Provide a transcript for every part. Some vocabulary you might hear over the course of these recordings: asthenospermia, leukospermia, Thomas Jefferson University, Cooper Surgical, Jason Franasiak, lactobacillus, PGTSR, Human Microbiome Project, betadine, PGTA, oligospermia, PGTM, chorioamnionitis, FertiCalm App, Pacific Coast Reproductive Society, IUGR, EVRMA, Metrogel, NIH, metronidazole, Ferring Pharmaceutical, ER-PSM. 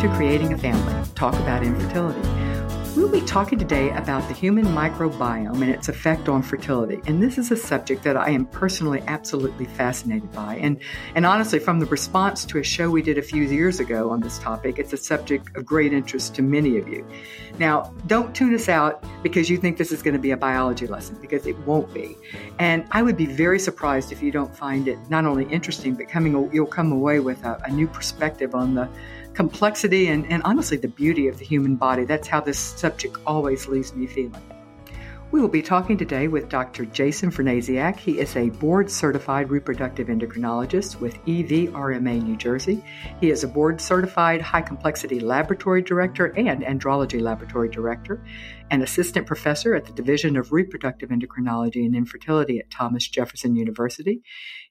to Creating a Family, Talk About Infertility. We'll be talking today about the human microbiome and its effect on fertility. And this is a subject that I am personally absolutely fascinated by. And honestly, from the response to a show we did a few years ago on this topic, it's a subject of great interest to many of you. Now, don't tune us out because you think this is going to be a biology lesson, because it won't be. And I would be very surprised if you don't find it not only interesting, but you'll come away with a new perspective on the complexity and honestly the beauty of the human body. That's how this subject always leaves me feeling. We will be talking today with Dr. Jason Franasiak. He is a board-certified reproductive endocrinologist with EVRMA, New Jersey. He is a board-certified high-complexity laboratory director and andrology laboratory director, an assistant professor at the Division of Reproductive Endocrinology and Infertility at Thomas Jefferson University.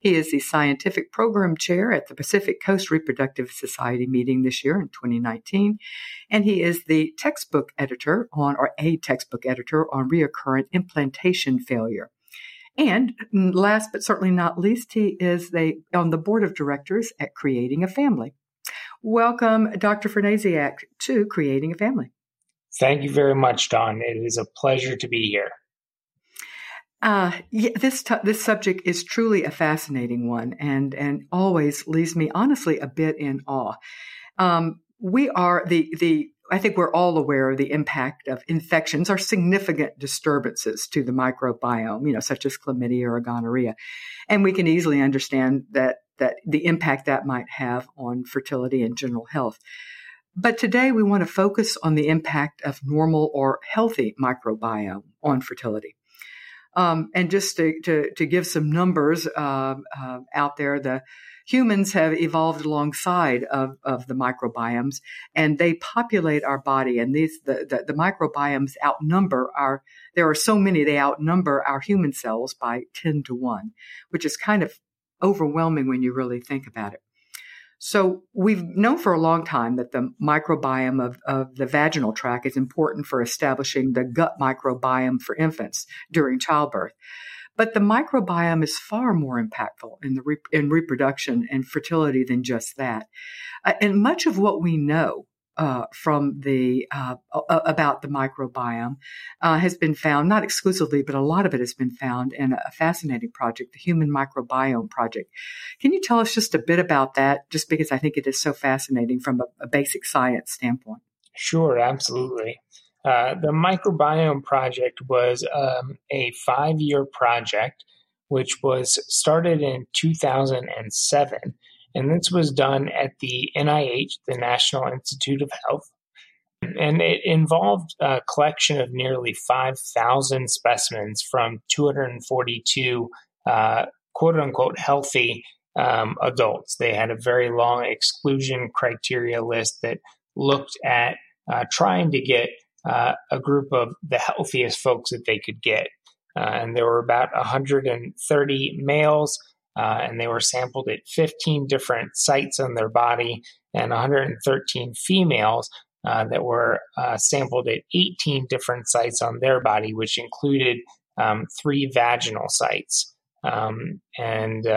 He is the scientific program chair at the Pacific Coast Reproductive Society meeting this year in 2019, and he is the textbook editor on recurrent implantation failure. And last but certainly not least, he is on the board of directors at Creating a Family. Welcome, Dr. Franasiak, to Creating a Family. Thank you very much, Dawn. It is a pleasure to be here. This subject is truly a fascinating one and always leaves me honestly a bit in awe. I think we're all aware of the impact of infections or significant disturbances to the microbiome, such as chlamydia or gonorrhea. And we can easily understand that the impact that might have on fertility and general health. But today we want to focus on the impact of normal or healthy microbiome on fertility. And just to give some numbers out there, the humans have evolved alongside of the microbiomes, and they populate our body. And the microbiomes outnumber outnumber our human cells by 10-1, which is kind of overwhelming when you really think about it. So we've known for a long time that the microbiome of the vaginal tract is important for establishing the gut microbiome for infants during childbirth. But the microbiome is far more impactful in reproduction and fertility than just that. And much of what we know about the microbiome has been found, not exclusively, but a lot of it has been found in a fascinating project, the Human Microbiome Project. Can you tell us just a bit about that, just because I think it is so fascinating from a basic science standpoint? Sure, absolutely. The Microbiome Project was a 5-year project, which was started in 2007. And this was done at the NIH, the National Institute of Health. And it involved a collection of nearly 5,000 specimens from 242 quote-unquote healthy adults. They had a very long exclusion criteria list that looked at trying to get a group of the healthiest folks that they could get. And there were about 130 males, and they were sampled at 15 different sites on their body, and 113 females that were sampled at 18 different sites on their body, which included 3 vaginal sites. It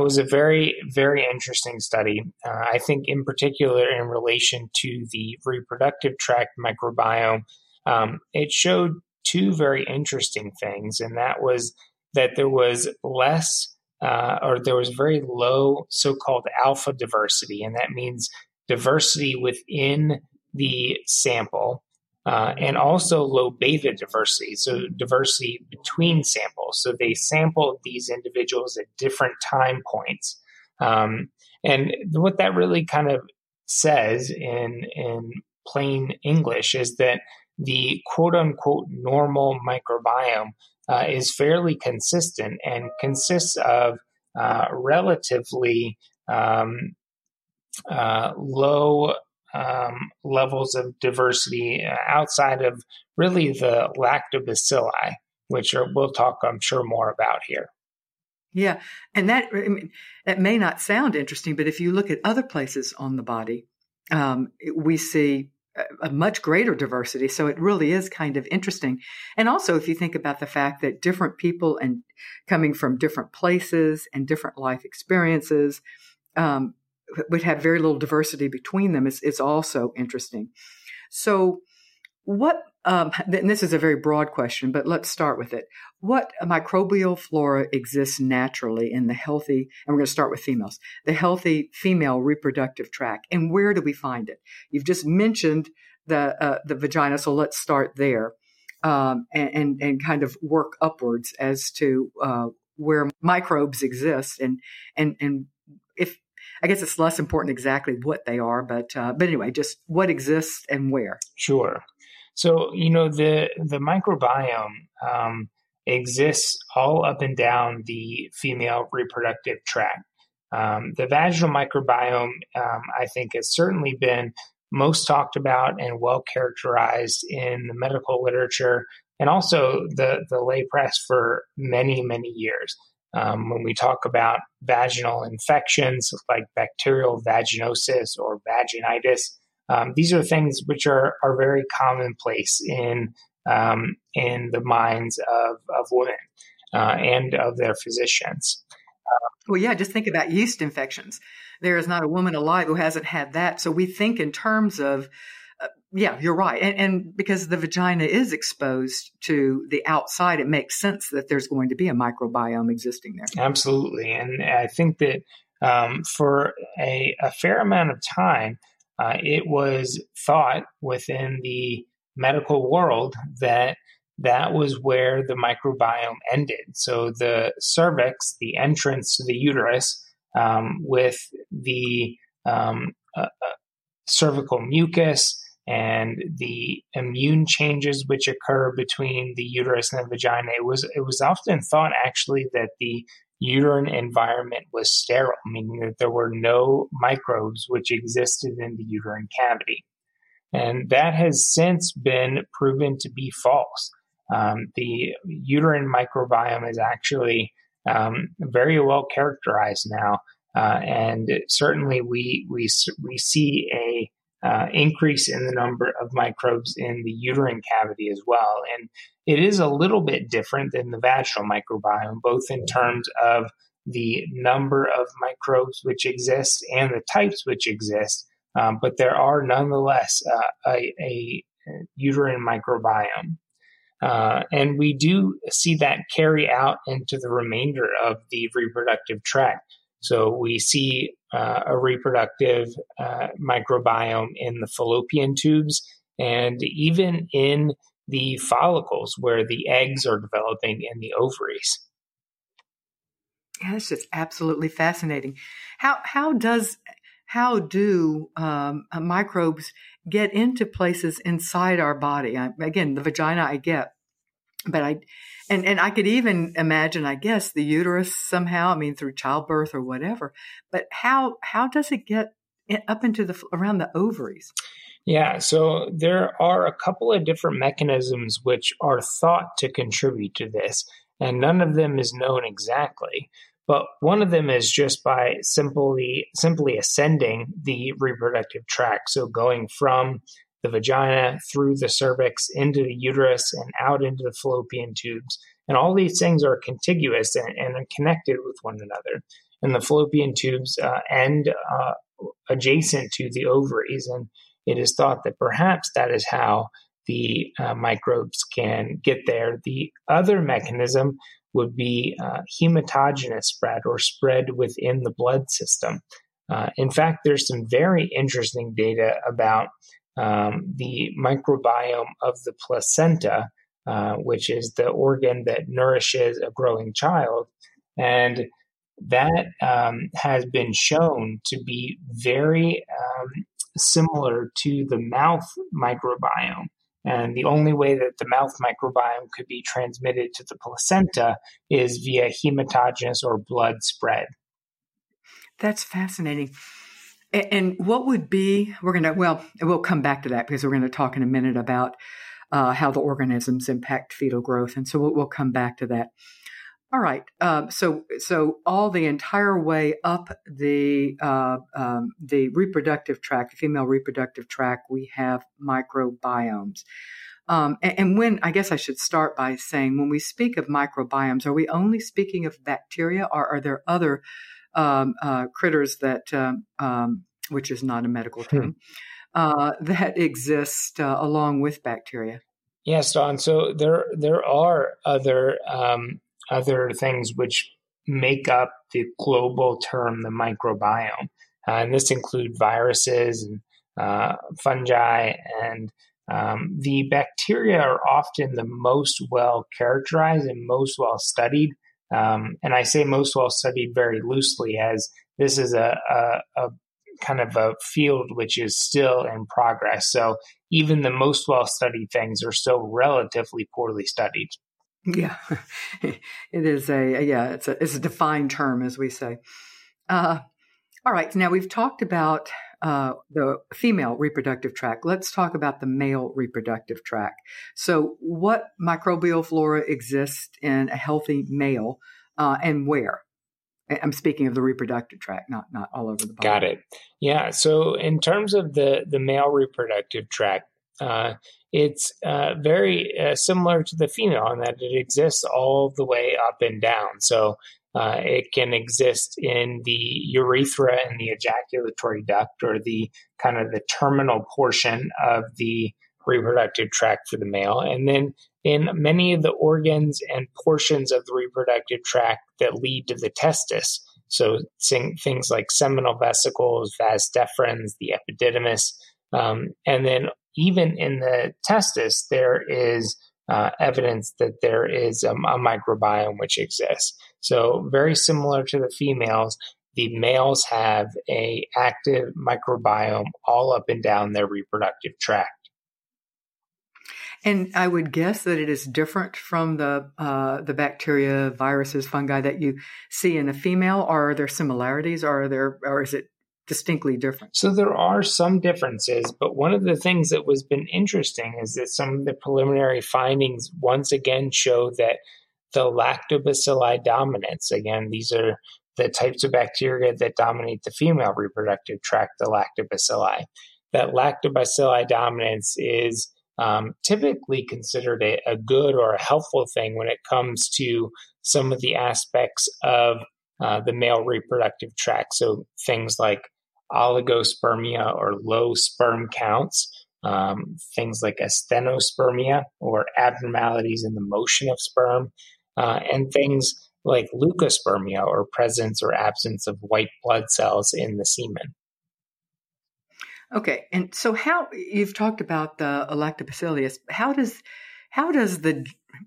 was a very, very interesting study. I think in particular in relation to the reproductive tract microbiome, it showed 2 very interesting things, and that was that there was very low so-called alpha diversity, and that means diversity within the sample, and also low beta diversity, so diversity between samples. So they sampled these individuals at different time points. And what that really kind of says in plain English is that the quote-unquote normal microbiome is fairly consistent and consists of relatively low levels of diversity outside of really the lactobacilli, which we'll talk, I'm sure, more about here. Yeah, and that may not sound interesting, but if you look at other places on the body, we see a much greater diversity. So it really is kind of interesting. And also, if you think about the fact that different people and coming from different places and different life experiences would have very little diversity between them is also interesting. So what, and this is a very broad question, but let's start with it. What microbial flora exists naturally in the healthy, and we're going to start with females, the healthy female reproductive tract, and where do we find it? You've just mentioned the vagina, so let's start there and kind of work upwards as to where microbes exist and if I guess it's less important exactly what they are, but anyway, just what exists and where. Sure. So, you know, the microbiome exists all up and down the female reproductive tract. The vaginal microbiome, I think, has certainly been most talked about and well characterized in the medical literature and also the lay press for many, many years. When we talk about vaginal infections like bacterial vaginosis or vaginitis, these are things which are very commonplace in the minds of women and of their physicians. Well, yeah, just think about yeast infections. There is not a woman alive who hasn't had that. So we think in terms of, yeah, you're right. And because the vagina is exposed to the outside, it makes sense that there's going to be a microbiome existing there. Absolutely. And I think that for a fair amount of time, it was thought within the medical world that that was where the microbiome ended. So the cervix, the entrance to the uterus, with the cervical mucus and the immune changes which occur between the uterus and the vagina, it was often thought actually that the uterine environment was sterile, meaning that there were no microbes which existed in the uterine cavity. And that has since been proven to be false. The uterine microbiome is actually very well characterized now. And certainly we see a increase in the number of microbes in the uterine cavity as well. And it is a little bit different than the vaginal microbiome, both in terms of the number of microbes which exist and the types which exist. But there are nonetheless a uterine microbiome. And we do see that carry out into the remainder of the reproductive tract. So we see a reproductive microbiome in the fallopian tubes and even in the follicles where the eggs are developing in the ovaries. Yeah, that's just absolutely fascinating. How do microbes get into places inside our body? Again, the vagina I get, but and I could even imagine, I guess, the uterus somehow. I mean, through childbirth or whatever. But how does it get up into around the ovaries? Yeah, so there are a couple of different mechanisms which are thought to contribute to this, and none of them is known exactly. But one of them is just by simply ascending the reproductive tract. So going from the vagina through the cervix into the uterus and out into the fallopian tubes. And all these things are contiguous and are connected with one another. And the fallopian tubes end adjacent to the ovaries. And it is thought that perhaps that is how the microbes can get there. The other mechanism would be hematogenous spread or spread within the blood system. In fact, there's some very interesting data about the microbiome of the placenta, which is the organ that nourishes a growing child. And that has been shown to be very similar to the mouth microbiome. And the only way that the mouth microbiome could be transmitted to the placenta is via hematogenous or blood spread. That's fascinating. And what would be, we'll come back to that because we're going to talk in a minute about how the organisms impact fetal growth. And so we'll come back to that. All right. So all the entire way up the reproductive tract, the female reproductive tract, we have microbiomes. And when, I guess I should start by saying, when we speak of microbiomes, are we only speaking of bacteria or are there other critters that, which is not a medical term, that exist along with bacteria. Yes, Dawn. So there are other things which make up the global term, the microbiome. And this includes viruses and fungi, and the bacteria are often the most well characterized and most well studied. And I say most well studied very loosely, as this is a kind of a field which is still in progress. So even the most well studied things are still relatively poorly studied. Yeah, it is it's a defined term, as we say. All right, now we've talked about the female reproductive tract. Let's talk about the male reproductive tract. So what microbial flora exists in a healthy male and where? I'm speaking of the reproductive tract, not all over the body. Got it. Yeah, so in terms of the male reproductive tract, it's very similar to the female in that it exists all the way up and down. So it can exist in the urethra and the ejaculatory duct, or the kind of the terminal portion of the reproductive tract for the male. And then in many of the organs and portions of the reproductive tract that lead to the testis. So things like seminal vesicles, vas deferens, the epididymis, and then even in the testis, there is evidence that there is a microbiome which exists. So very similar to the females, the males have a active microbiome all up and down their reproductive tract. And I would guess that it is different from the bacteria, viruses, fungi that you see in a female. Are there similarities? Or is it distinctly different? So there are some differences, but one of the things that has been interesting is that some of the preliminary findings once again show that the lactobacilli dominance, again, these are the types of bacteria that dominate the female reproductive tract, the lactobacilli, that lactobacilli dominance is typically considered a good or a helpful thing when it comes to some of the aspects of the male reproductive tract. So things like oligospermia or low sperm counts, things like astenospermia or abnormalities in the motion of sperm, and things like leukospermia or presence or absence of white blood cells in the semen. Okay. And so how you've talked about the lactobacillus,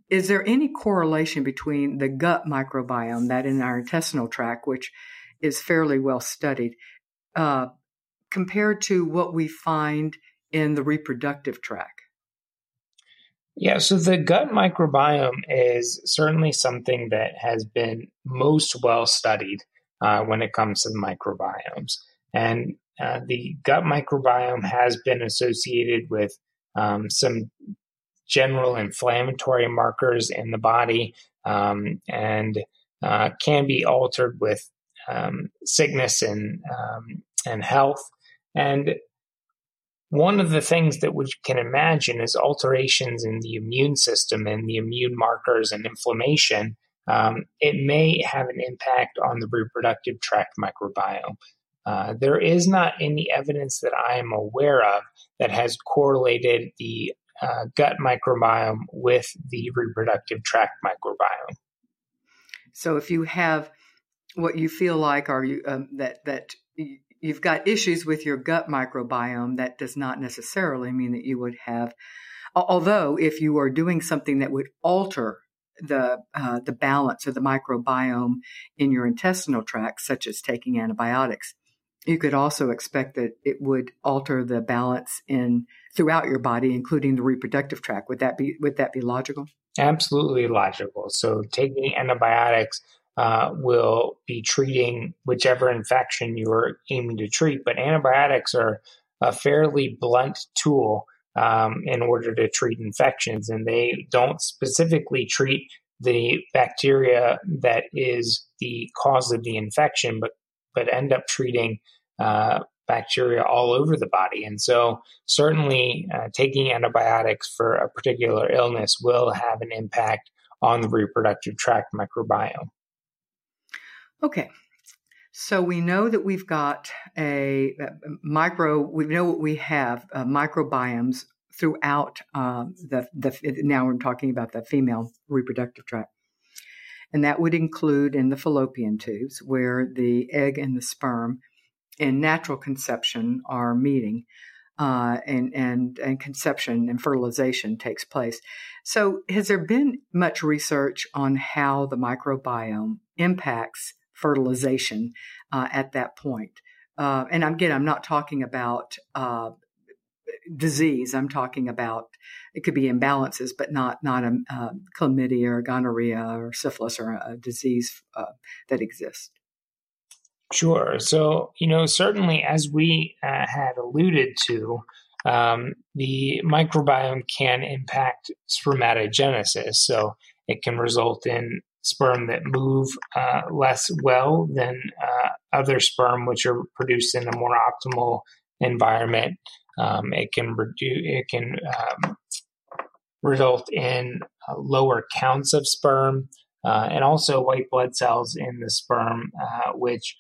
is there any correlation between the gut microbiome that in our intestinal tract, which is fairly well studied, compared to what we find in the reproductive tract? Yeah, so the gut microbiome is certainly something that has been most well studied when it comes to the microbiomes. And the gut microbiome has been associated with some general inflammatory markers in the body and can be altered with sickness and health. And one of the things that we can imagine is alterations in the immune system and the immune markers and inflammation. It may have an impact on the reproductive tract microbiome. There is not any evidence that I am aware of that has correlated the gut microbiome with the reproductive tract microbiome. So if you have what you feel like that you've got issues with your gut microbiome, that does not necessarily mean that you would have, although if you are doing something that would alter the balance of the microbiome in your intestinal tract, such as taking antibiotics, you could also expect that it would alter the balance throughout your body, including the reproductive tract. Would that be logical? Absolutely logical. So taking antibiotics will be treating whichever infection you're aiming to treat, but antibiotics are a fairly blunt tool in order to treat infections, and they don't specifically treat the bacteria that is the cause of the infection, but end up treating bacteria all over the body. And so certainly taking antibiotics for a particular illness will have an impact on the reproductive tract microbiome. Okay. So we know that we've got microbiomes throughout now we're talking about the female reproductive tract. And that would include in the fallopian tubes where the egg and the sperm in natural conception are meeting and conception and fertilization takes place. So has there been much research on how the microbiome impacts fertilization at that point? And again, I'm not talking about disease. I'm talking about it could be imbalances, but not chlamydia or gonorrhea or syphilis or a disease that exists. Sure. So, certainly as we had alluded to, the microbiome can impact spermatogenesis. So it can result in sperm that move less well than other sperm, which are produced in a more optimal environment. It can result in lower counts of sperm and also white blood cells in the sperm, which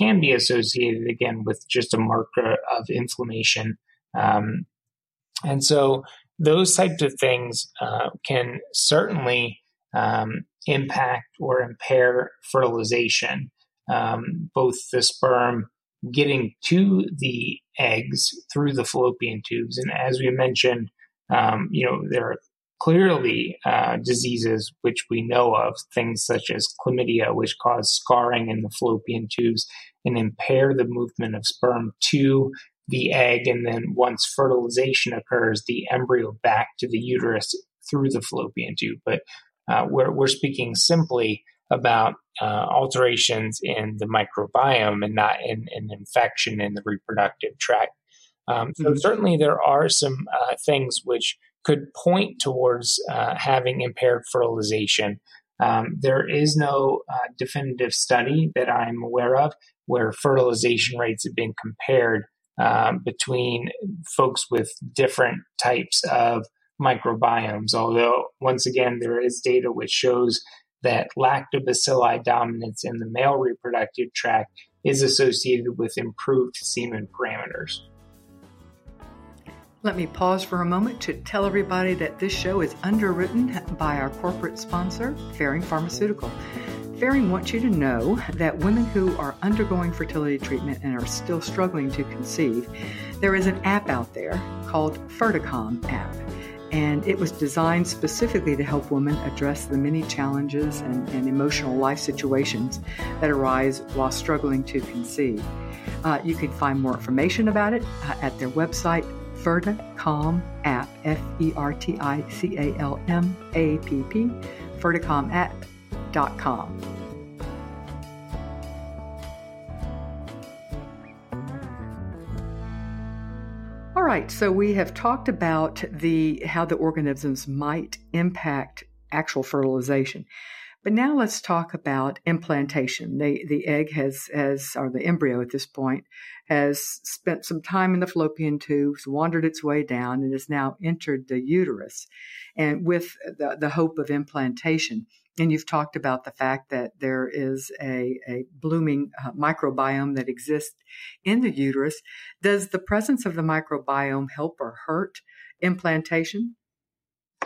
can be associated, again, with just a marker of inflammation. And so those types of things can certainly impact or impair fertilization, both the sperm getting to the eggs through the fallopian tubes. And as we mentioned, there are clearly diseases which we know of, things such as chlamydia, which cause scarring in the fallopian tubes and impair the movement of sperm to the egg. And then once fertilization occurs, the embryo back to the uterus through the fallopian tube. But we're speaking simply about alterations in the microbiome and not in an infection in the reproductive tract. So certainly there are some things which could point towards having impaired fertilization. There is no definitive study that I'm aware of where fertilization rates have been compared between folks with different types of microbiomes. Although, once again, there is data which shows that lactobacilli dominance in the male reproductive tract is associated with improved semen parameters. Let me pause for a moment to tell everybody that this show is underwritten by our corporate sponsor, Ferring Pharmaceutical. Ferring wants you to know that women who are undergoing fertility treatment and are still struggling to conceive, there is an app out there called FertiCalm App. And it was designed specifically to help women address the many challenges and emotional life situations that arise while struggling to conceive. You can find more information about it at their website, FertiCalm App, FertiCalm App, FertiCalmapp.com. All right, so we have talked about how the organisms might impact actual fertilization. But now let's talk about implantation. The egg or the embryo at this point, has spent some time in the fallopian tubes, wandered its way down, and has now entered the uterus and with the hope of implantation. And you've talked about the fact that there is a blooming microbiome that exists in the uterus. Does the presence of the microbiome help or hurt implantation?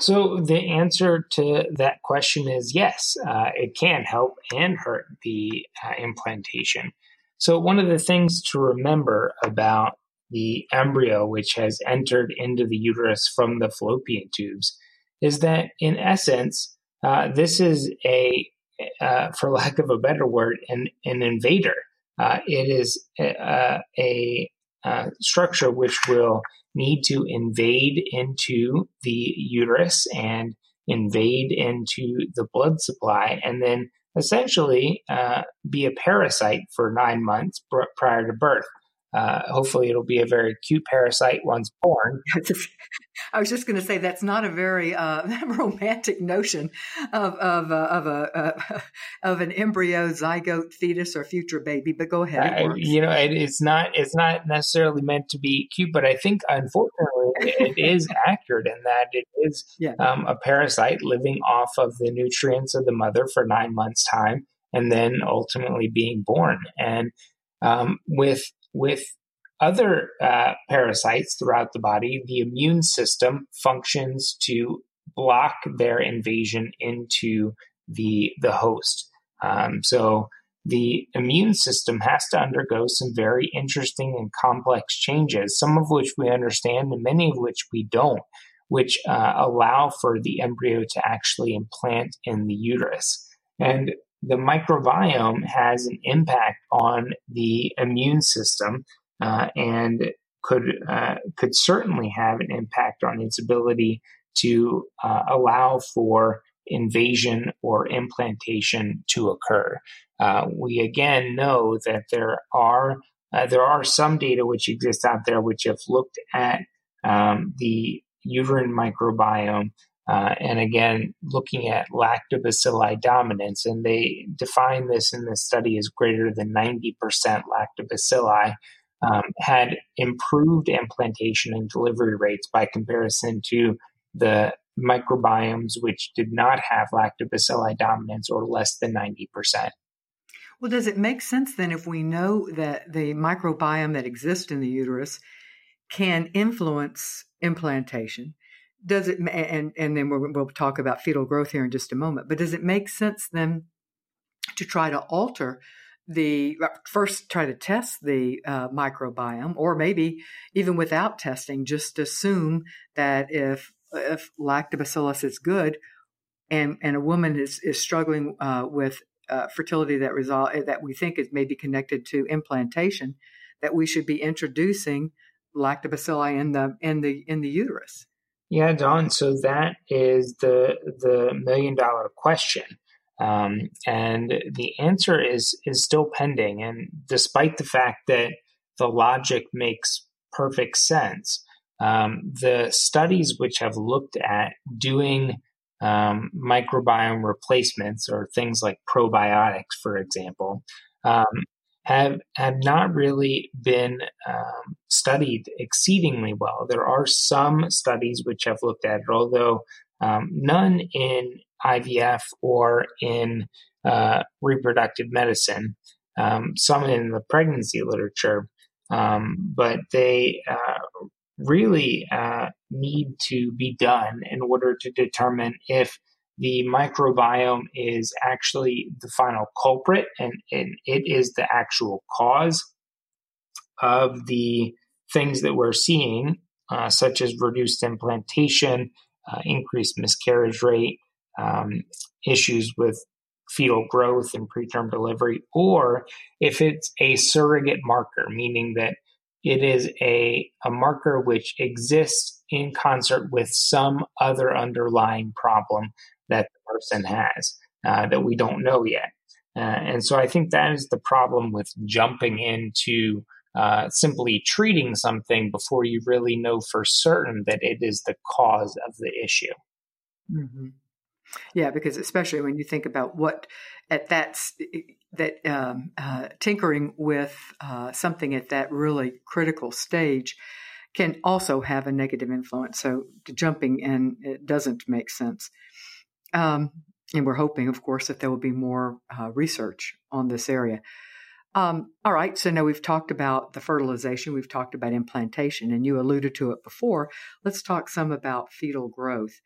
So the answer to that question is yes, it can help and hurt the implantation. So one of the things to remember about the embryo, which has entered into the uterus from the fallopian tubes, is that in essence, this is for lack of a better word, an invader. It is a structure which will need to invade into the uterus and invade into the blood supply, and then essentially be a parasite for 9 months prior to birth. Hopefully it'll be a very cute parasite once born. I was just going to say that's not a very romantic notion of an embryo, zygote, fetus, or future baby. But go ahead. It's not necessarily meant to be cute, but I think unfortunately it is accurate in that it is a parasite living off of the nutrients of the mother for 9 months' time, and then ultimately being born. And with other parasites throughout the body, the immune system functions to block their invasion into the host. So the immune system has to undergo some very interesting and complex changes, some of which we understand and many of which we don't, which allow for the embryo to actually implant in the uterus. And the microbiome has an impact on the immune system and could certainly have an impact on its ability to allow for invasion or implantation to occur. We again know that there are some data which exist out there which have looked at the uterine microbiome and again looking at lactobacilli dominance, and they define this in this study as greater than 90% lactobacilli had improved implantation and delivery rates by comparison to the microbiomes which did not have lactobacilli dominance or less than 90%. Well, does it make sense then if we know that the microbiome that exists in the uterus can influence implantation? Does it, and then we'll talk about fetal growth here in just a moment, but does it make sense then to try to alter test the microbiome, or maybe even without testing, just assume that if lactobacillus is good and a woman is struggling with fertility that we think is maybe connected to implantation, that we should be introducing lactobacilli in the uterus? Yeah, Dawn. So that is the $1 million question. And the answer is still pending. And despite the fact that the logic makes perfect sense, the studies which have looked at doing microbiome replacements or things like probiotics, for example, have not really been studied exceedingly well. There are some studies which have looked at it, although none in IVF or in reproductive medicine, some in the pregnancy literature, but they really need to be done in order to determine if the microbiome is actually the final culprit and it is the actual cause of the things that we're seeing, such as reduced implantation, increased miscarriage rate, issues with fetal growth and preterm delivery, or if it's a surrogate marker, meaning that it is a marker which exists in concert with some other underlying problem that the person has that we don't know yet. And so I think that is the problem with jumping into simply treating something before you really know for certain that it is the cause of the issue. Mm-hmm. Yeah, because especially when you think about tinkering with something at that really critical stage can also have a negative influence. So jumping in, it doesn't make sense. And we're hoping, of course, that there will be more research on this area. All right. So now we've talked about the fertilization. We've talked about implantation, and you alluded to it before. Let's talk some about fetal growth.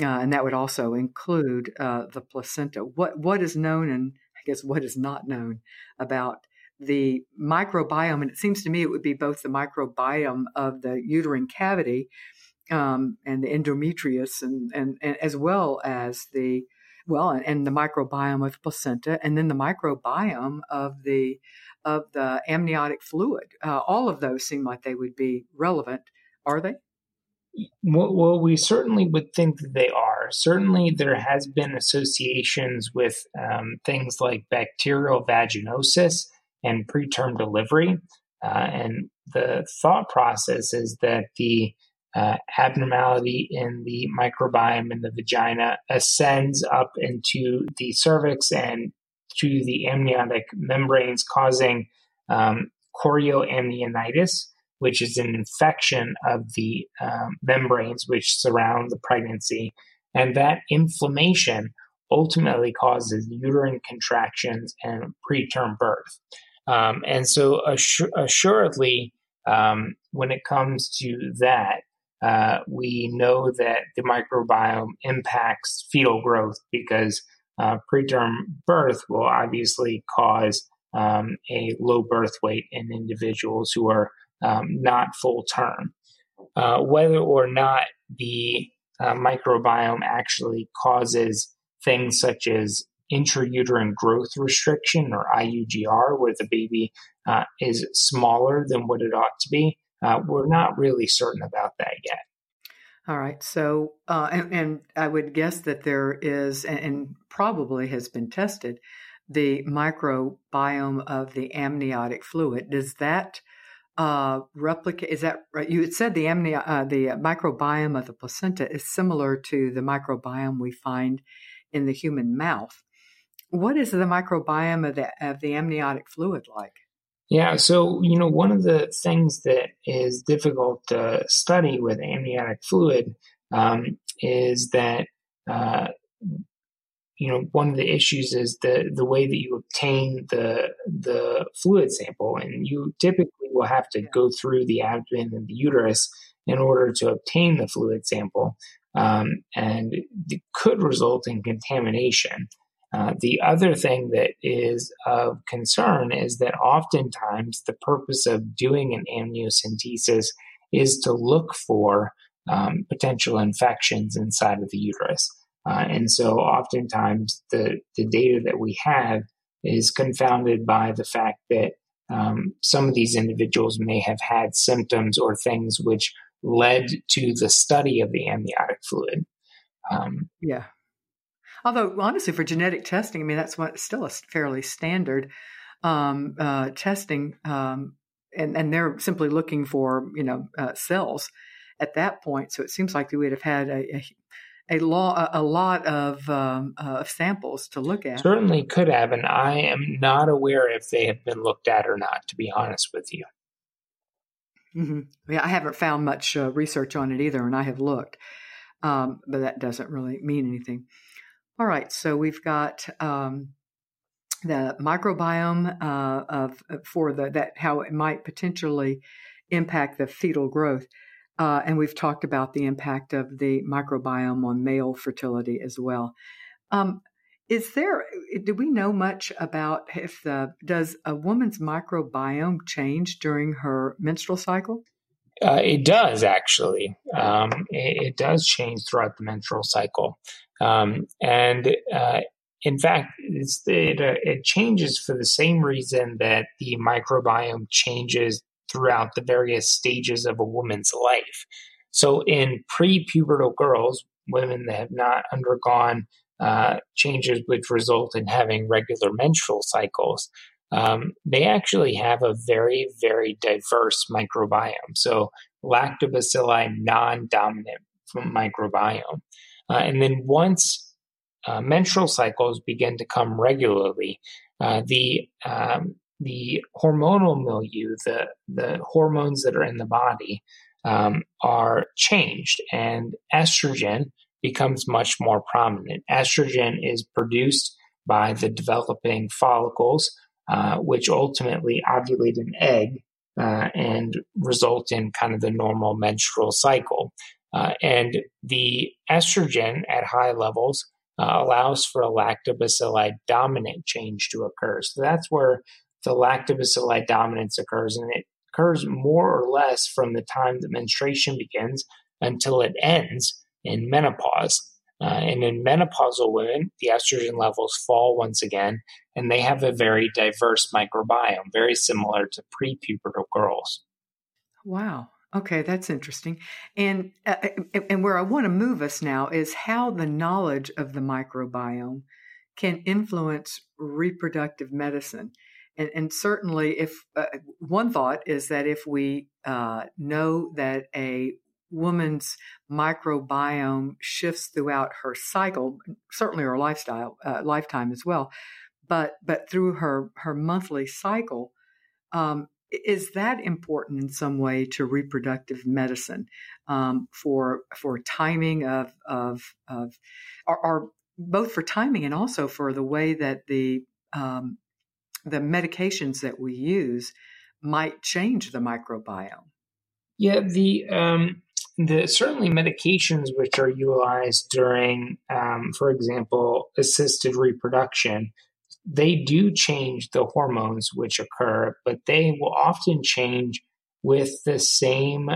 And that would also include the placenta. What is known, and I guess what is not known about the microbiome? And it seems to me it would be both the microbiome of the uterine cavity and the endometrius, and as well as the microbiome of the placenta, and then the microbiome of the amniotic fluid. All of those seem like they would be relevant. Are they? Well, we certainly would think that they are. Certainly, there has been associations with things like bacterial vaginosis and preterm delivery. And the thought process is that the abnormality in the microbiome in the vagina ascends up into the cervix and to the amniotic membranes, causing chorioamnionitis, which is an infection of the membranes which surround the pregnancy. And that inflammation ultimately causes uterine contractions and preterm birth. And so assuredly, when it comes to that, we know that the microbiome impacts fetal growth because preterm birth will obviously cause a low birth weight in individuals who are not full term. Whether or not the microbiome actually causes things such as intrauterine growth restriction or IUGR, where the baby is smaller than what it ought to be, we're not really certain about that yet. All right. So, and I would guess that there is, and probably has been tested, the microbiome of the amniotic fluid. Does that replicate? Is that right? You had said the microbiome of the placenta is similar to the microbiome we find in the human mouth. What is the microbiome of the amniotic fluid like? Yeah, so, one of the things that is difficult to study with amniotic fluid is that, one of the issues is the way that you obtain the fluid sample. And you typically will have to go through the abdomen and the uterus in order to obtain the fluid sample. And it could result in contamination. The other thing that is of concern is that oftentimes the purpose of doing an amniocentesis is to look for potential infections inside of the uterus. And so oftentimes the data that we have is confounded by the fact that some of these individuals may have had symptoms or things which led to the study of the amniotic fluid. Yeah. Although, honestly, for genetic testing, that's still a fairly standard testing, and they're simply looking for, cells at that point. So it seems like they would have had a lot of samples to look at. Certainly could have, and I am not aware if they have been looked at or not, to be honest with you. Mm-hmm. Yeah, I haven't found much research on it either, and I have looked, but that doesn't really mean anything. All right, so we've got the microbiome how it might potentially impact the fetal growth, and we've talked about the impact of the microbiome on male fertility as well. Do we know much about does a woman's microbiome change during her menstrual cycle? It does, actually. It does change throughout the menstrual cycle. In fact, it changes for the same reason that the microbiome changes throughout the various stages of a woman's life. So in prepubertal girls, women that have not undergone changes which result in having regular menstrual cycles, they actually have a very, very diverse microbiome. So lactobacilli non-dominant microbiome. And then once menstrual cycles begin to come regularly, the hormonal milieu, the hormones that are in the body, are changed, and estrogen becomes much more prominent. Estrogen is produced by the developing follicles, which ultimately ovulate an egg and result in kind of the normal menstrual cycle. And the estrogen at high levels allows for a lactobacilli dominant change to occur. So that's where the lactobacilli dominance occurs, and it occurs more or less from the time that menstruation begins until it ends in menopause. And in menopausal women, the estrogen levels fall once again, and they have a very diverse microbiome, very similar to prepubertal girls. Wow. Okay, that's interesting. And where I want to move us now is how the knowledge of the microbiome can influence reproductive medicine. And certainly, if one thought is that if we know that a woman's microbiome shifts throughout her cycle, certainly her lifetime as well, but through her monthly cycle, is that important in some way to reproductive medicine for timing of or both for timing and also for the way that the medications that we use might change the microbiome. Yeah, the certainly medications which are utilized during, for example, assisted reproduction, they do change the hormones which occur, but they will often change with the same,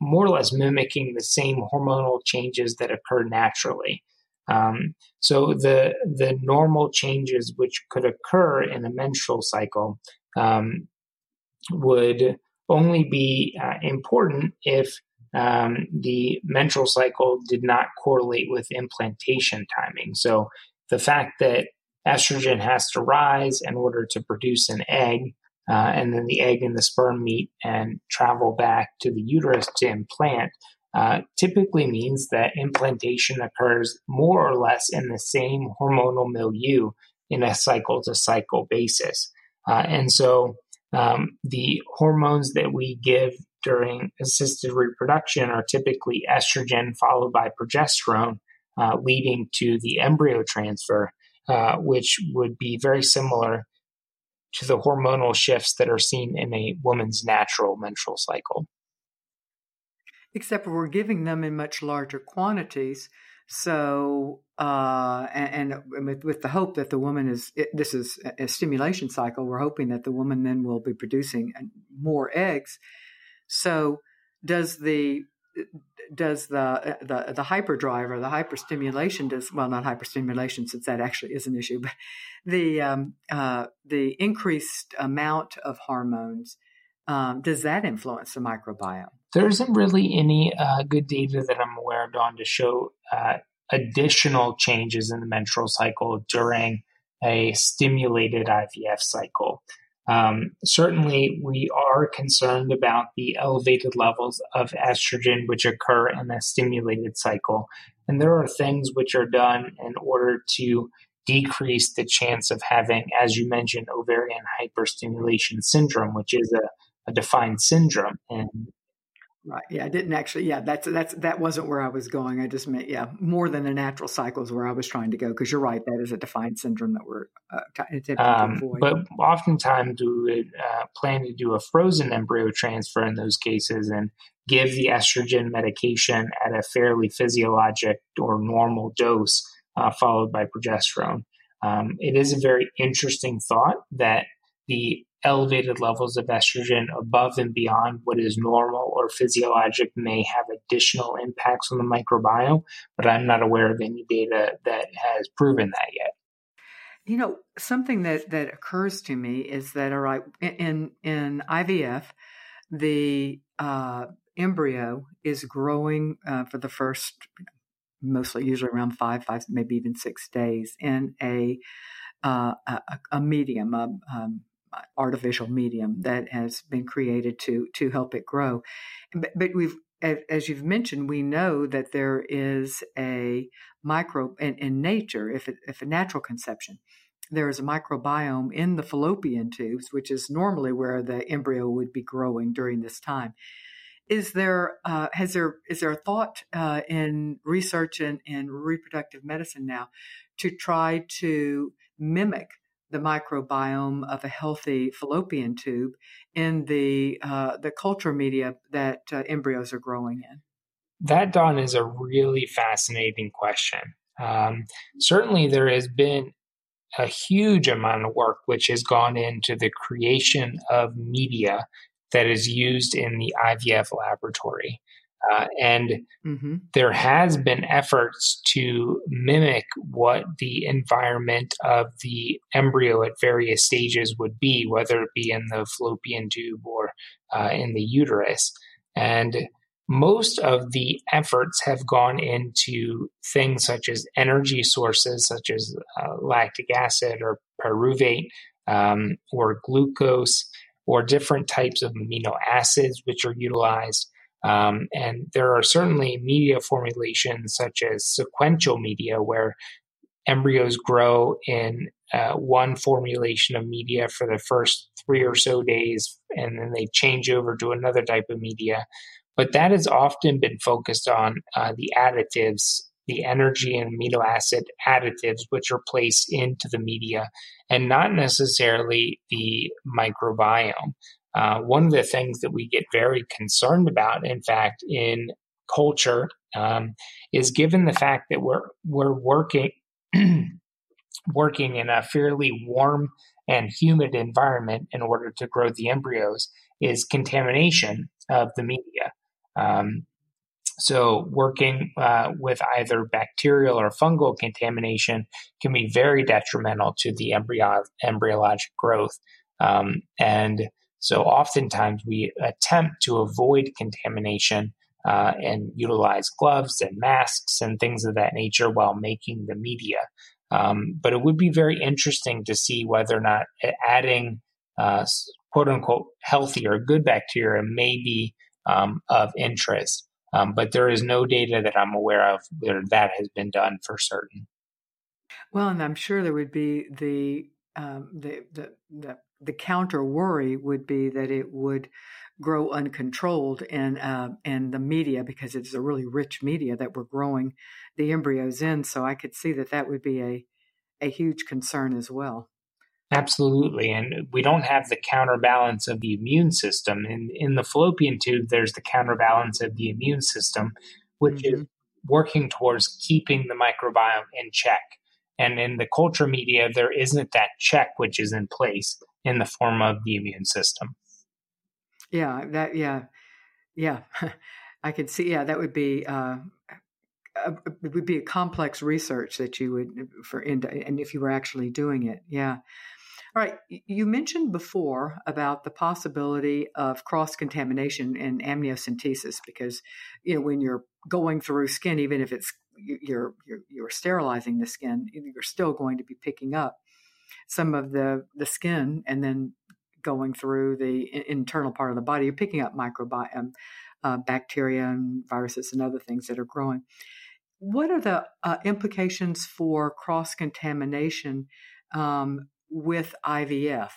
more or less mimicking the same hormonal changes that occur naturally. So the normal changes which could occur in a menstrual cycle would only be important if the menstrual cycle did not correlate with implantation timing. So the fact that estrogen has to rise in order to produce an egg, and then the egg and the sperm meet and travel back to the uterus to implant, typically means that implantation occurs more or less in the same hormonal milieu in a cycle-to-cycle basis. And so the hormones that we give during assisted reproduction are typically estrogen followed by progesterone, leading to the embryo transfer, which would be very similar to the hormonal shifts that are seen in a woman's natural menstrual cycle. Except we're giving them in much larger quantities, so and with the hope that the woman this is a stimulation cycle. We're hoping that the woman then will be producing more eggs. So does the hyperdrive or the hyperstimulation not hyperstimulation, since that actually is an issue, but the increased amount of hormones, does that influence the microbiome? There isn't really any good data that I'm aware of, Dawn, to show additional changes in the menstrual cycle during a stimulated IVF cycle. Certainly, we are concerned about the elevated levels of estrogen which occur in a stimulated cycle. And there are things which are done in order to decrease the chance of having, as you mentioned, ovarian hyperstimulation syndrome, which is a defined syndrome. And right. Yeah, I didn't actually. Yeah, that wasn't where I was going. I just meant, more than the natural cycle is where I was trying to go, because you're right. That is a defined syndrome that we're attempting to avoid. But oftentimes we would plan to do a frozen embryo transfer in those cases and give the estrogen medication at a fairly physiologic or normal dose, followed by progesterone. It is a very interesting thought that the elevated levels of estrogen above and beyond what is normal or physiologic may have additional impacts on the microbiome, but I'm not aware of any data that has proven that yet. You know, something that occurs to me is that, all right, in IVF, the embryo is growing for the first, mostly usually around five, maybe even 6 days in a medium, artificial medium that has been created to help it grow. But we've, as you've mentioned, we know that there is a microbiome in nature, if a natural conception, there is a microbiome in the fallopian tubes, which is normally where the embryo would be growing during this time. Is there a thought in research and reproductive medicine now to try to mimic the microbiome of a healthy fallopian tube in the culture media that embryos are growing in? That, Dawn, is a really fascinating question. Certainly, there has been a huge amount of work which has gone into the creation of media that is used in the IVF laboratory. And there has been efforts to mimic what the environment of the embryo at various stages would be, whether it be in the fallopian tube or in the uterus. And most of the efforts have gone into things such as energy sources, such as lactic acid or pyruvate or glucose, or different types of amino acids which are utilized. And there are certainly media formulations such as sequential media, where embryos grow in one formulation of media for the first 3 or so days, and then they change over to another type of media. But that has often been focused on the additives the energy and amino acid additives which are placed into the media and not necessarily the microbiome. One of the things that we get very concerned about, in fact, in culture, is given the fact that we're working in a fairly warm and humid environment in order to grow the embryos, is contamination of the media. So working with either bacterial or fungal contamination can be very detrimental to the embryologic growth. And so oftentimes we attempt to avoid contamination and utilize gloves and masks and things of that nature while making the media. But it would be very interesting to see whether or not adding quote unquote healthy or good bacteria may be of interest. But there is no data that I'm aware of where that has been done for certain. Well, and I'm sure there would be the counter worry would be that it would grow uncontrolled in the media, because it's a really rich media that we're growing the embryos in. So I could see that that would be a huge concern as well. Absolutely. And we don't have the counterbalance of the immune system. In the fallopian tube, there's the counterbalance of the immune system, which is working towards keeping the microbiome in check. And in the culture media, there isn't that check which is in place in the form of the immune system. I can see. Yeah, that would be it would be a complex research that you would and if you were actually doing it. Yeah. All right. You mentioned before about the possibility of cross-contamination and amniocentesis, because when you're going through skin, even if it's you're sterilizing the skin, you're still going to be picking up some of the skin, and then going through the internal part of the body, you're picking up microbiome, bacteria and viruses and other things that are growing. What are the implications for cross-contamination with IVF?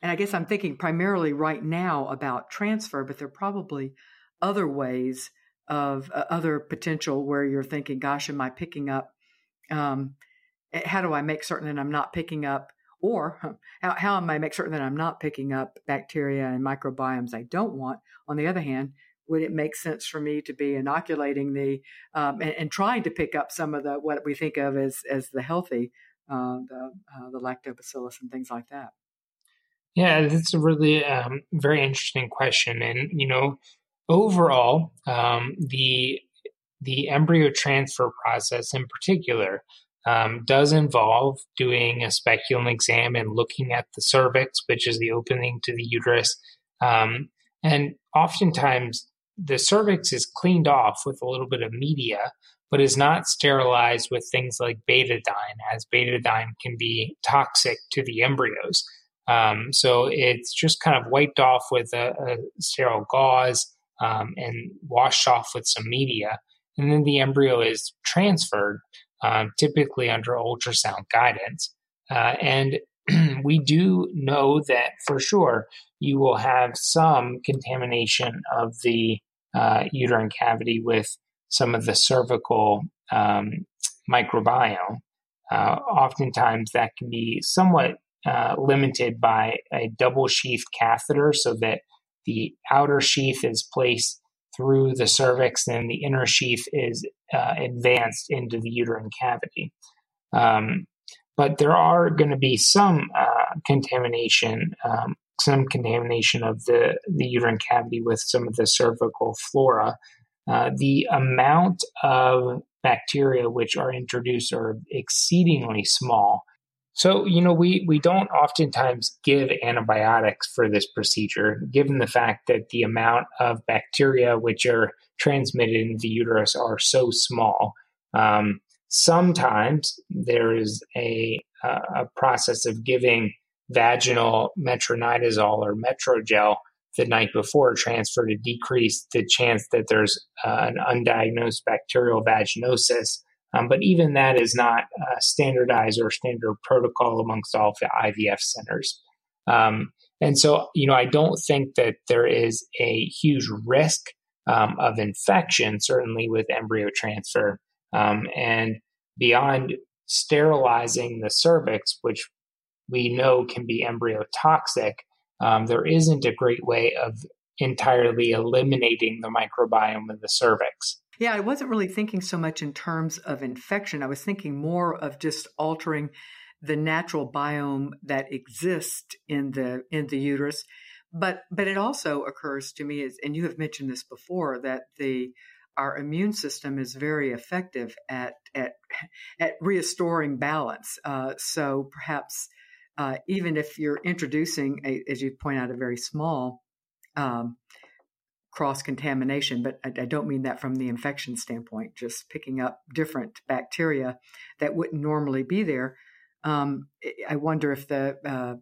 And I guess I'm thinking primarily right now about transfer, but there are probably other ways of other potential where you're thinking, gosh, am I picking up, how do I make certain that I'm not picking up, or how am I make certain that I'm not picking up bacteria and microbiomes I don't want? On the other hand, would it make sense for me to be inoculating the and trying to pick up some of the what we think of as the healthy the lactobacillus and things like that? Yeah, that's a really very interesting question. And, overall, the embryo transfer process in particular does involve doing a speculum exam and looking at the cervix, which is the opening to the uterus. And oftentimes the cervix is cleaned off with a little bit of media, but is not sterilized with things like betadine, as betadine can be toxic to the embryos. So it's just kind of wiped off with a sterile gauze and washed off with some media. And then the embryo is transferred, typically under ultrasound guidance. And we do know that for sure you will have some contamination of the uterine cavity with some of the cervical microbiome. Oftentimes that can be somewhat limited by a double sheath catheter, so that the outer sheath is placed through the cervix and the inner sheath is advanced into the uterine cavity. But there are going to be some contamination of the uterine cavity with some of the cervical flora. The amount of bacteria which are introduced are exceedingly small. So, we don't oftentimes give antibiotics for this procedure, given the fact that the amount of bacteria which are transmitted in the uterus are so small. Sometimes there is a process of giving vaginal metronidazole or Metrogel the night before transfer to decrease the chance that there's an undiagnosed bacterial vaginosis. But even that is not standardized or standard protocol amongst all of the IVF centers. And so, I don't think that there is a huge risk of infection, certainly with embryo transfer, and beyond sterilizing the cervix, which we know can be embryo toxic, there isn't a great way of entirely eliminating the microbiome in the cervix. Yeah, I wasn't really thinking so much in terms of infection. I was thinking more of just altering the natural biome that exists in the uterus. But it also occurs to me, and you have mentioned this before, that our immune system is very effective at restoring balance. So perhaps even if you're introducing, as you point out, a very small cross-contamination, but I don't mean that from the infection standpoint, just picking up different bacteria that wouldn't normally be there. I wonder if a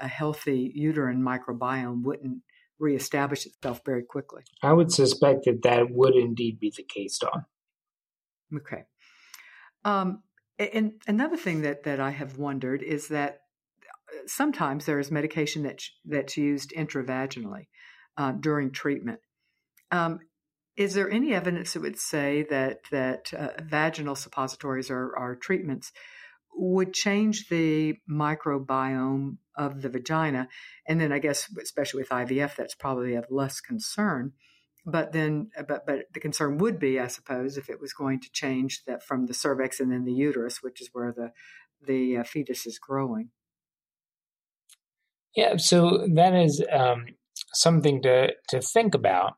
healthy uterine microbiome wouldn't reestablish itself very quickly. I would suspect that would indeed be the case, Dawn. Okay. And another thing that I have wondered is that sometimes there is medication that's used intravaginally during treatment. Is there any evidence that would say that vaginal suppositories or treatments would change the microbiome of the vagina? And then I guess, especially with IVF, that's probably of less concern. But the concern would be, I suppose, if it was going to change that from the cervix and then the uterus, which is where the fetus is growing. Yeah, so that is something to think about.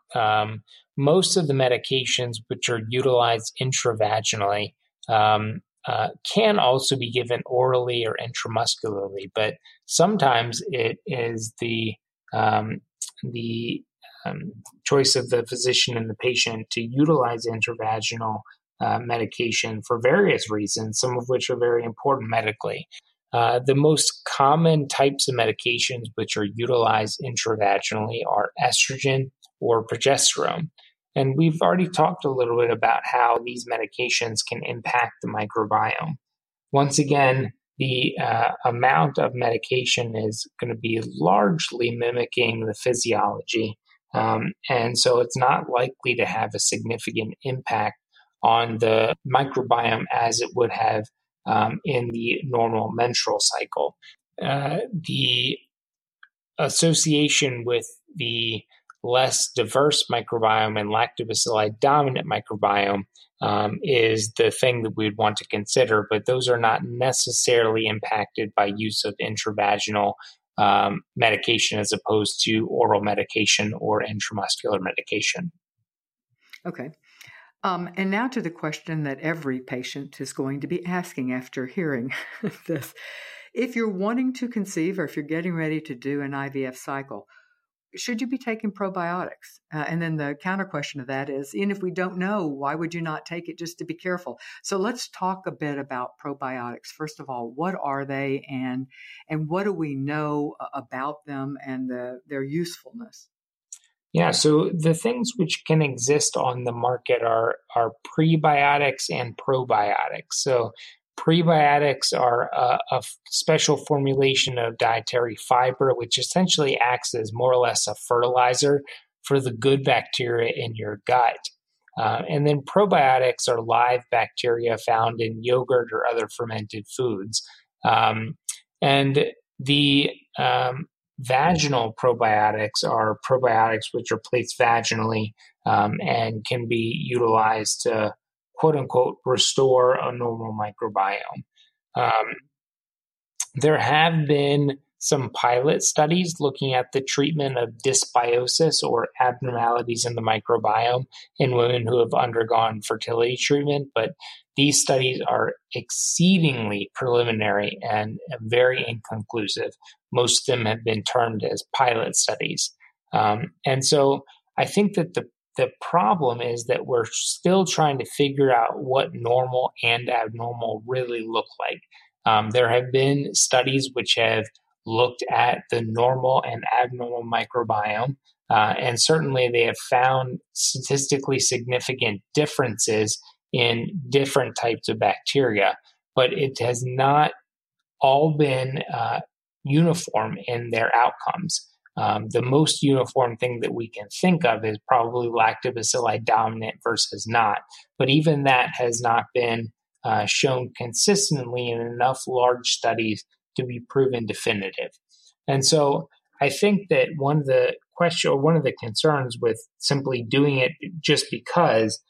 Most of the medications which are utilized intravaginally can also be given orally or intramuscularly, but sometimes it is the choice of the physician and the patient to utilize intravaginal medication for various reasons, some of which are very important medically. The most common types of medications which are utilized intravaginally are estrogen or progesterone. And we've already talked a little bit about how these medications can impact the microbiome. Once again, the amount of medication is going to be largely mimicking the physiology. And so it's not likely to have a significant impact on the microbiome as it would have in the normal menstrual cycle. The association with the less diverse microbiome and lactobacilli dominant microbiome is the thing that we'd want to consider, but those are not necessarily impacted by use of intravaginal medication as opposed to oral medication or intramuscular medication. Okay. And now to the question that every patient is going to be asking after hearing this. If you're wanting to conceive or if you're getting ready to do an IVF cycle, should you be taking probiotics? And then the counter question of that is, and if we don't know, why would you not take it just to be careful? So let's talk a bit about probiotics. First of all, what are they and what do we know about them and their usefulness? Yeah, so the things which can exist on the market are prebiotics and probiotics. So prebiotics are a special formulation of dietary fiber, which essentially acts as more or less a fertilizer for the good bacteria in your gut. And then probiotics are live bacteria found in yogurt or other fermented foods. And the vaginal probiotics are probiotics which are placed vaginally and can be utilized to quote unquote, restore a normal microbiome. There have been some pilot studies looking at the treatment of dysbiosis or abnormalities in the microbiome in women who have undergone fertility treatment, but these studies are exceedingly preliminary and very inconclusive. Most of them have been termed as pilot studies. And so I think that the problem is that we're still trying to figure out what normal and abnormal really look like. There have been studies which have looked at the normal and abnormal microbiome, and certainly they have found statistically significant differences in different types of bacteria, but it has not all been uniform in their outcomes. The most uniform thing that we can think of is probably lactobacilli dominant versus not. But even that has not been shown consistently in enough large studies to be proven definitive. And so I think that one of the concerns with simply doing it just because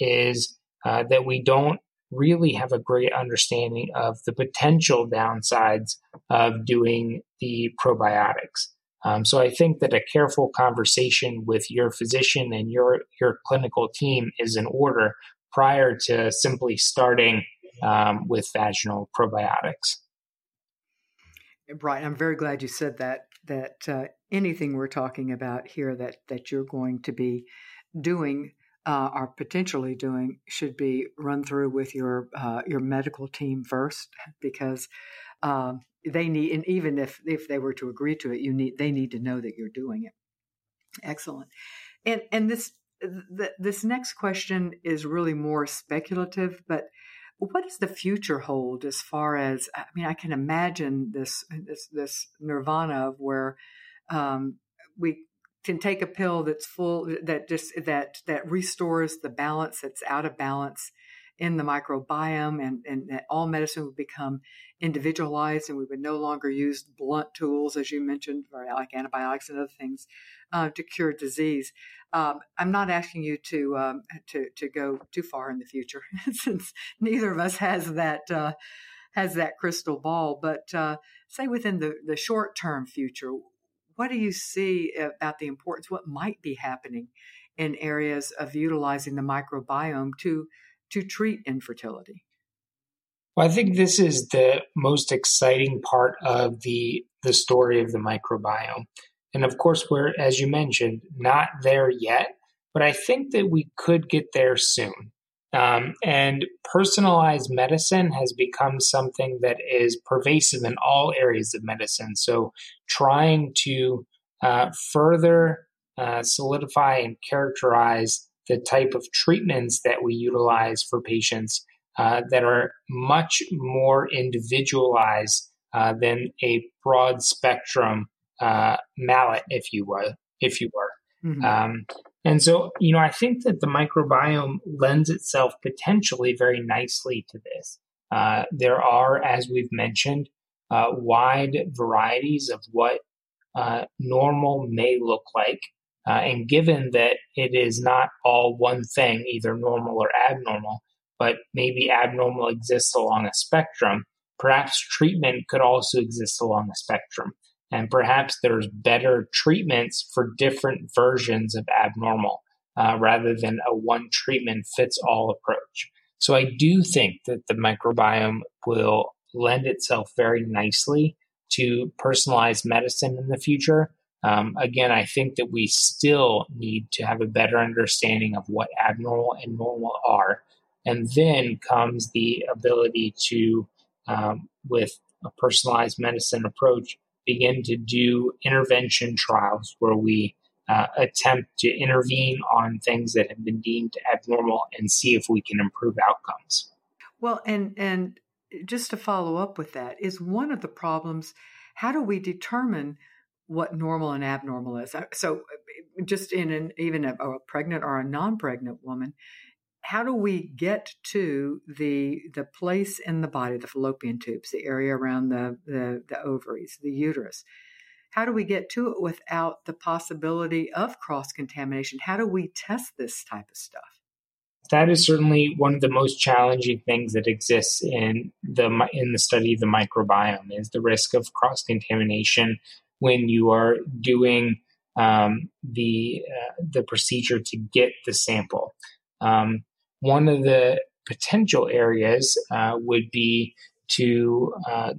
is that we don't really have a great understanding of the potential downsides of doing the probiotics. So I think that a careful conversation with your physician and your clinical team is in order prior to simply starting with vaginal probiotics. Brian, I'm very glad you said that anything we're talking about here that you're going to be doing or potentially doing should be run through with your medical team first, because they need, and even if they were to agree to it, they need to know that you're doing it. Excellent. And this next question is really more speculative, but what does the future hold as far as, I mean, I can imagine this nirvana of where we can take a pill that's full, that restores the balance that's out of balance in the microbiome, and that all medicine would become individualized, and we would no longer use blunt tools, as you mentioned, like antibiotics and other things, to cure disease. I'm not asking you to go too far in the future, since neither of us has that crystal ball. But say within the short term future, what do you see about the importance? What might be happening in areas of utilizing the microbiome to treat infertility? Well, I think this is the most exciting part of the story of the microbiome. And of course, we're, as you mentioned, not there yet, but I think that we could get there soon. And personalized medicine has become something that is pervasive in all areas of medicine. So trying to further solidify and characterize the type of treatments that we utilize for patients that are much more individualized than a broad spectrum mallet, if you were. Mm-hmm. And so, I think that the microbiome lends itself potentially very nicely to this. There are, as we've mentioned, wide varieties of what normal may look like. And given that it is not all one thing, either normal or abnormal, but maybe abnormal exists along a spectrum, perhaps treatment could also exist along a spectrum. And perhaps there's better treatments for different versions of abnormal rather than a one treatment fits all approach. So I do think that the microbiome will lend itself very nicely to personalized medicine in the future. Again, I think that we still need to have a better understanding of what abnormal and normal are. And then comes the ability to, with a personalized medicine approach, begin to do intervention trials where we attempt to intervene on things that have been deemed abnormal and see if we can improve outcomes. Well, and just to follow up with that, is one of the problems, how do we determine what normal and abnormal is? So just in even a pregnant or a non-pregnant woman, how do we get to the place in the body, the fallopian tubes, the area around the ovaries, the uterus? How do we get to it without the possibility of cross-contamination? How do we test this type of stuff? That is certainly one of the most challenging things that exists in the study of the microbiome, is the risk of cross-contamination when you are doing the procedure to get the sample. One of the potential areas would be to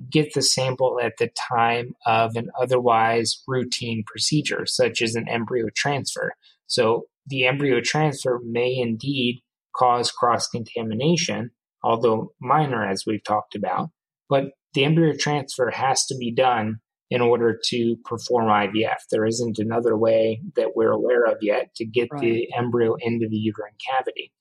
get the sample at the time of an otherwise routine procedure, such as an embryo transfer. So the embryo transfer may indeed cause cross-contamination, although minor, as we've talked about, but the embryo transfer has to be done in order to perform IVF. There isn't another way that we're aware of yet to get the embryo into the uterine cavity.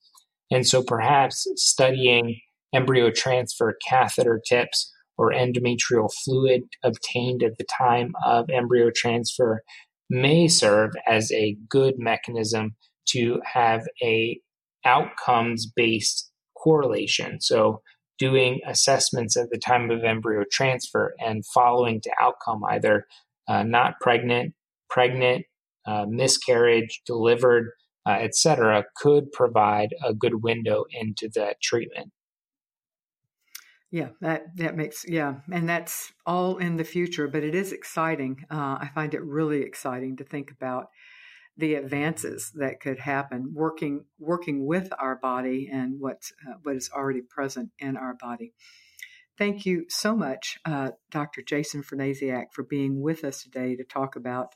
And so perhaps studying embryo transfer catheter tips or endometrial fluid obtained at the time of embryo transfer may serve as a good mechanism to have a outcomes-based correlation. So doing assessments at the time of embryo transfer and following to outcome, either not pregnant, pregnant, miscarriage, delivered, etc., could provide a good window into that treatment. Yeah, that makes, yeah. And that's all in the future, but it is exciting. I find it really exciting to think about the advances that could happen working with our body and what is already present in our body. Thank you so much, Dr. Jason Franasiak, for being with us today to talk about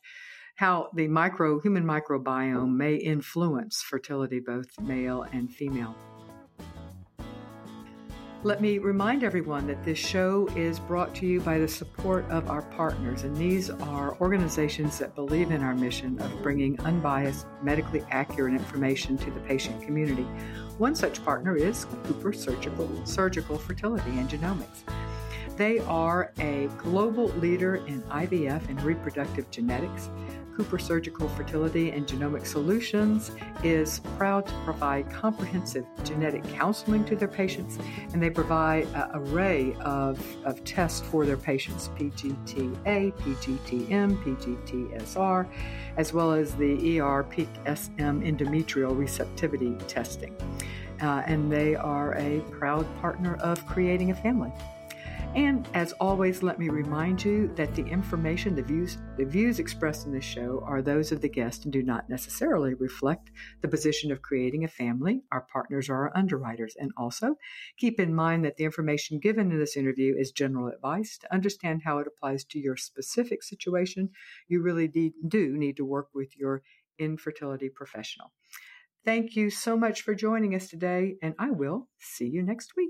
how the human microbiome may influence fertility, both male and female. Let me remind everyone that this show is brought to you by the support of our partners, and these are organizations that believe in our mission of bringing unbiased, medically accurate information to the patient community. One such partner is Cooper Surgical Fertility and Genomics. They are a global leader in IVF and reproductive genetics. Cooper Surgical Fertility and Genomic Solutions is proud to provide comprehensive genetic counseling to their patients, and they provide an array of tests for their patients, PGTA, PGTM, PGTSR, as well as the ER-PSM endometrial receptivity testing. And they are a proud partner of Creating a Family. And as always, let me remind you that the information, the views expressed in this show are those of the guest and do not necessarily reflect the position of Creating a Family, our partners, or our underwriters. And also, keep in mind that the information given in this interview is general advice. To understand how it applies to your specific situation, you really do need to work with your infertility professional. Thank you so much for joining us today, and I will see you next week.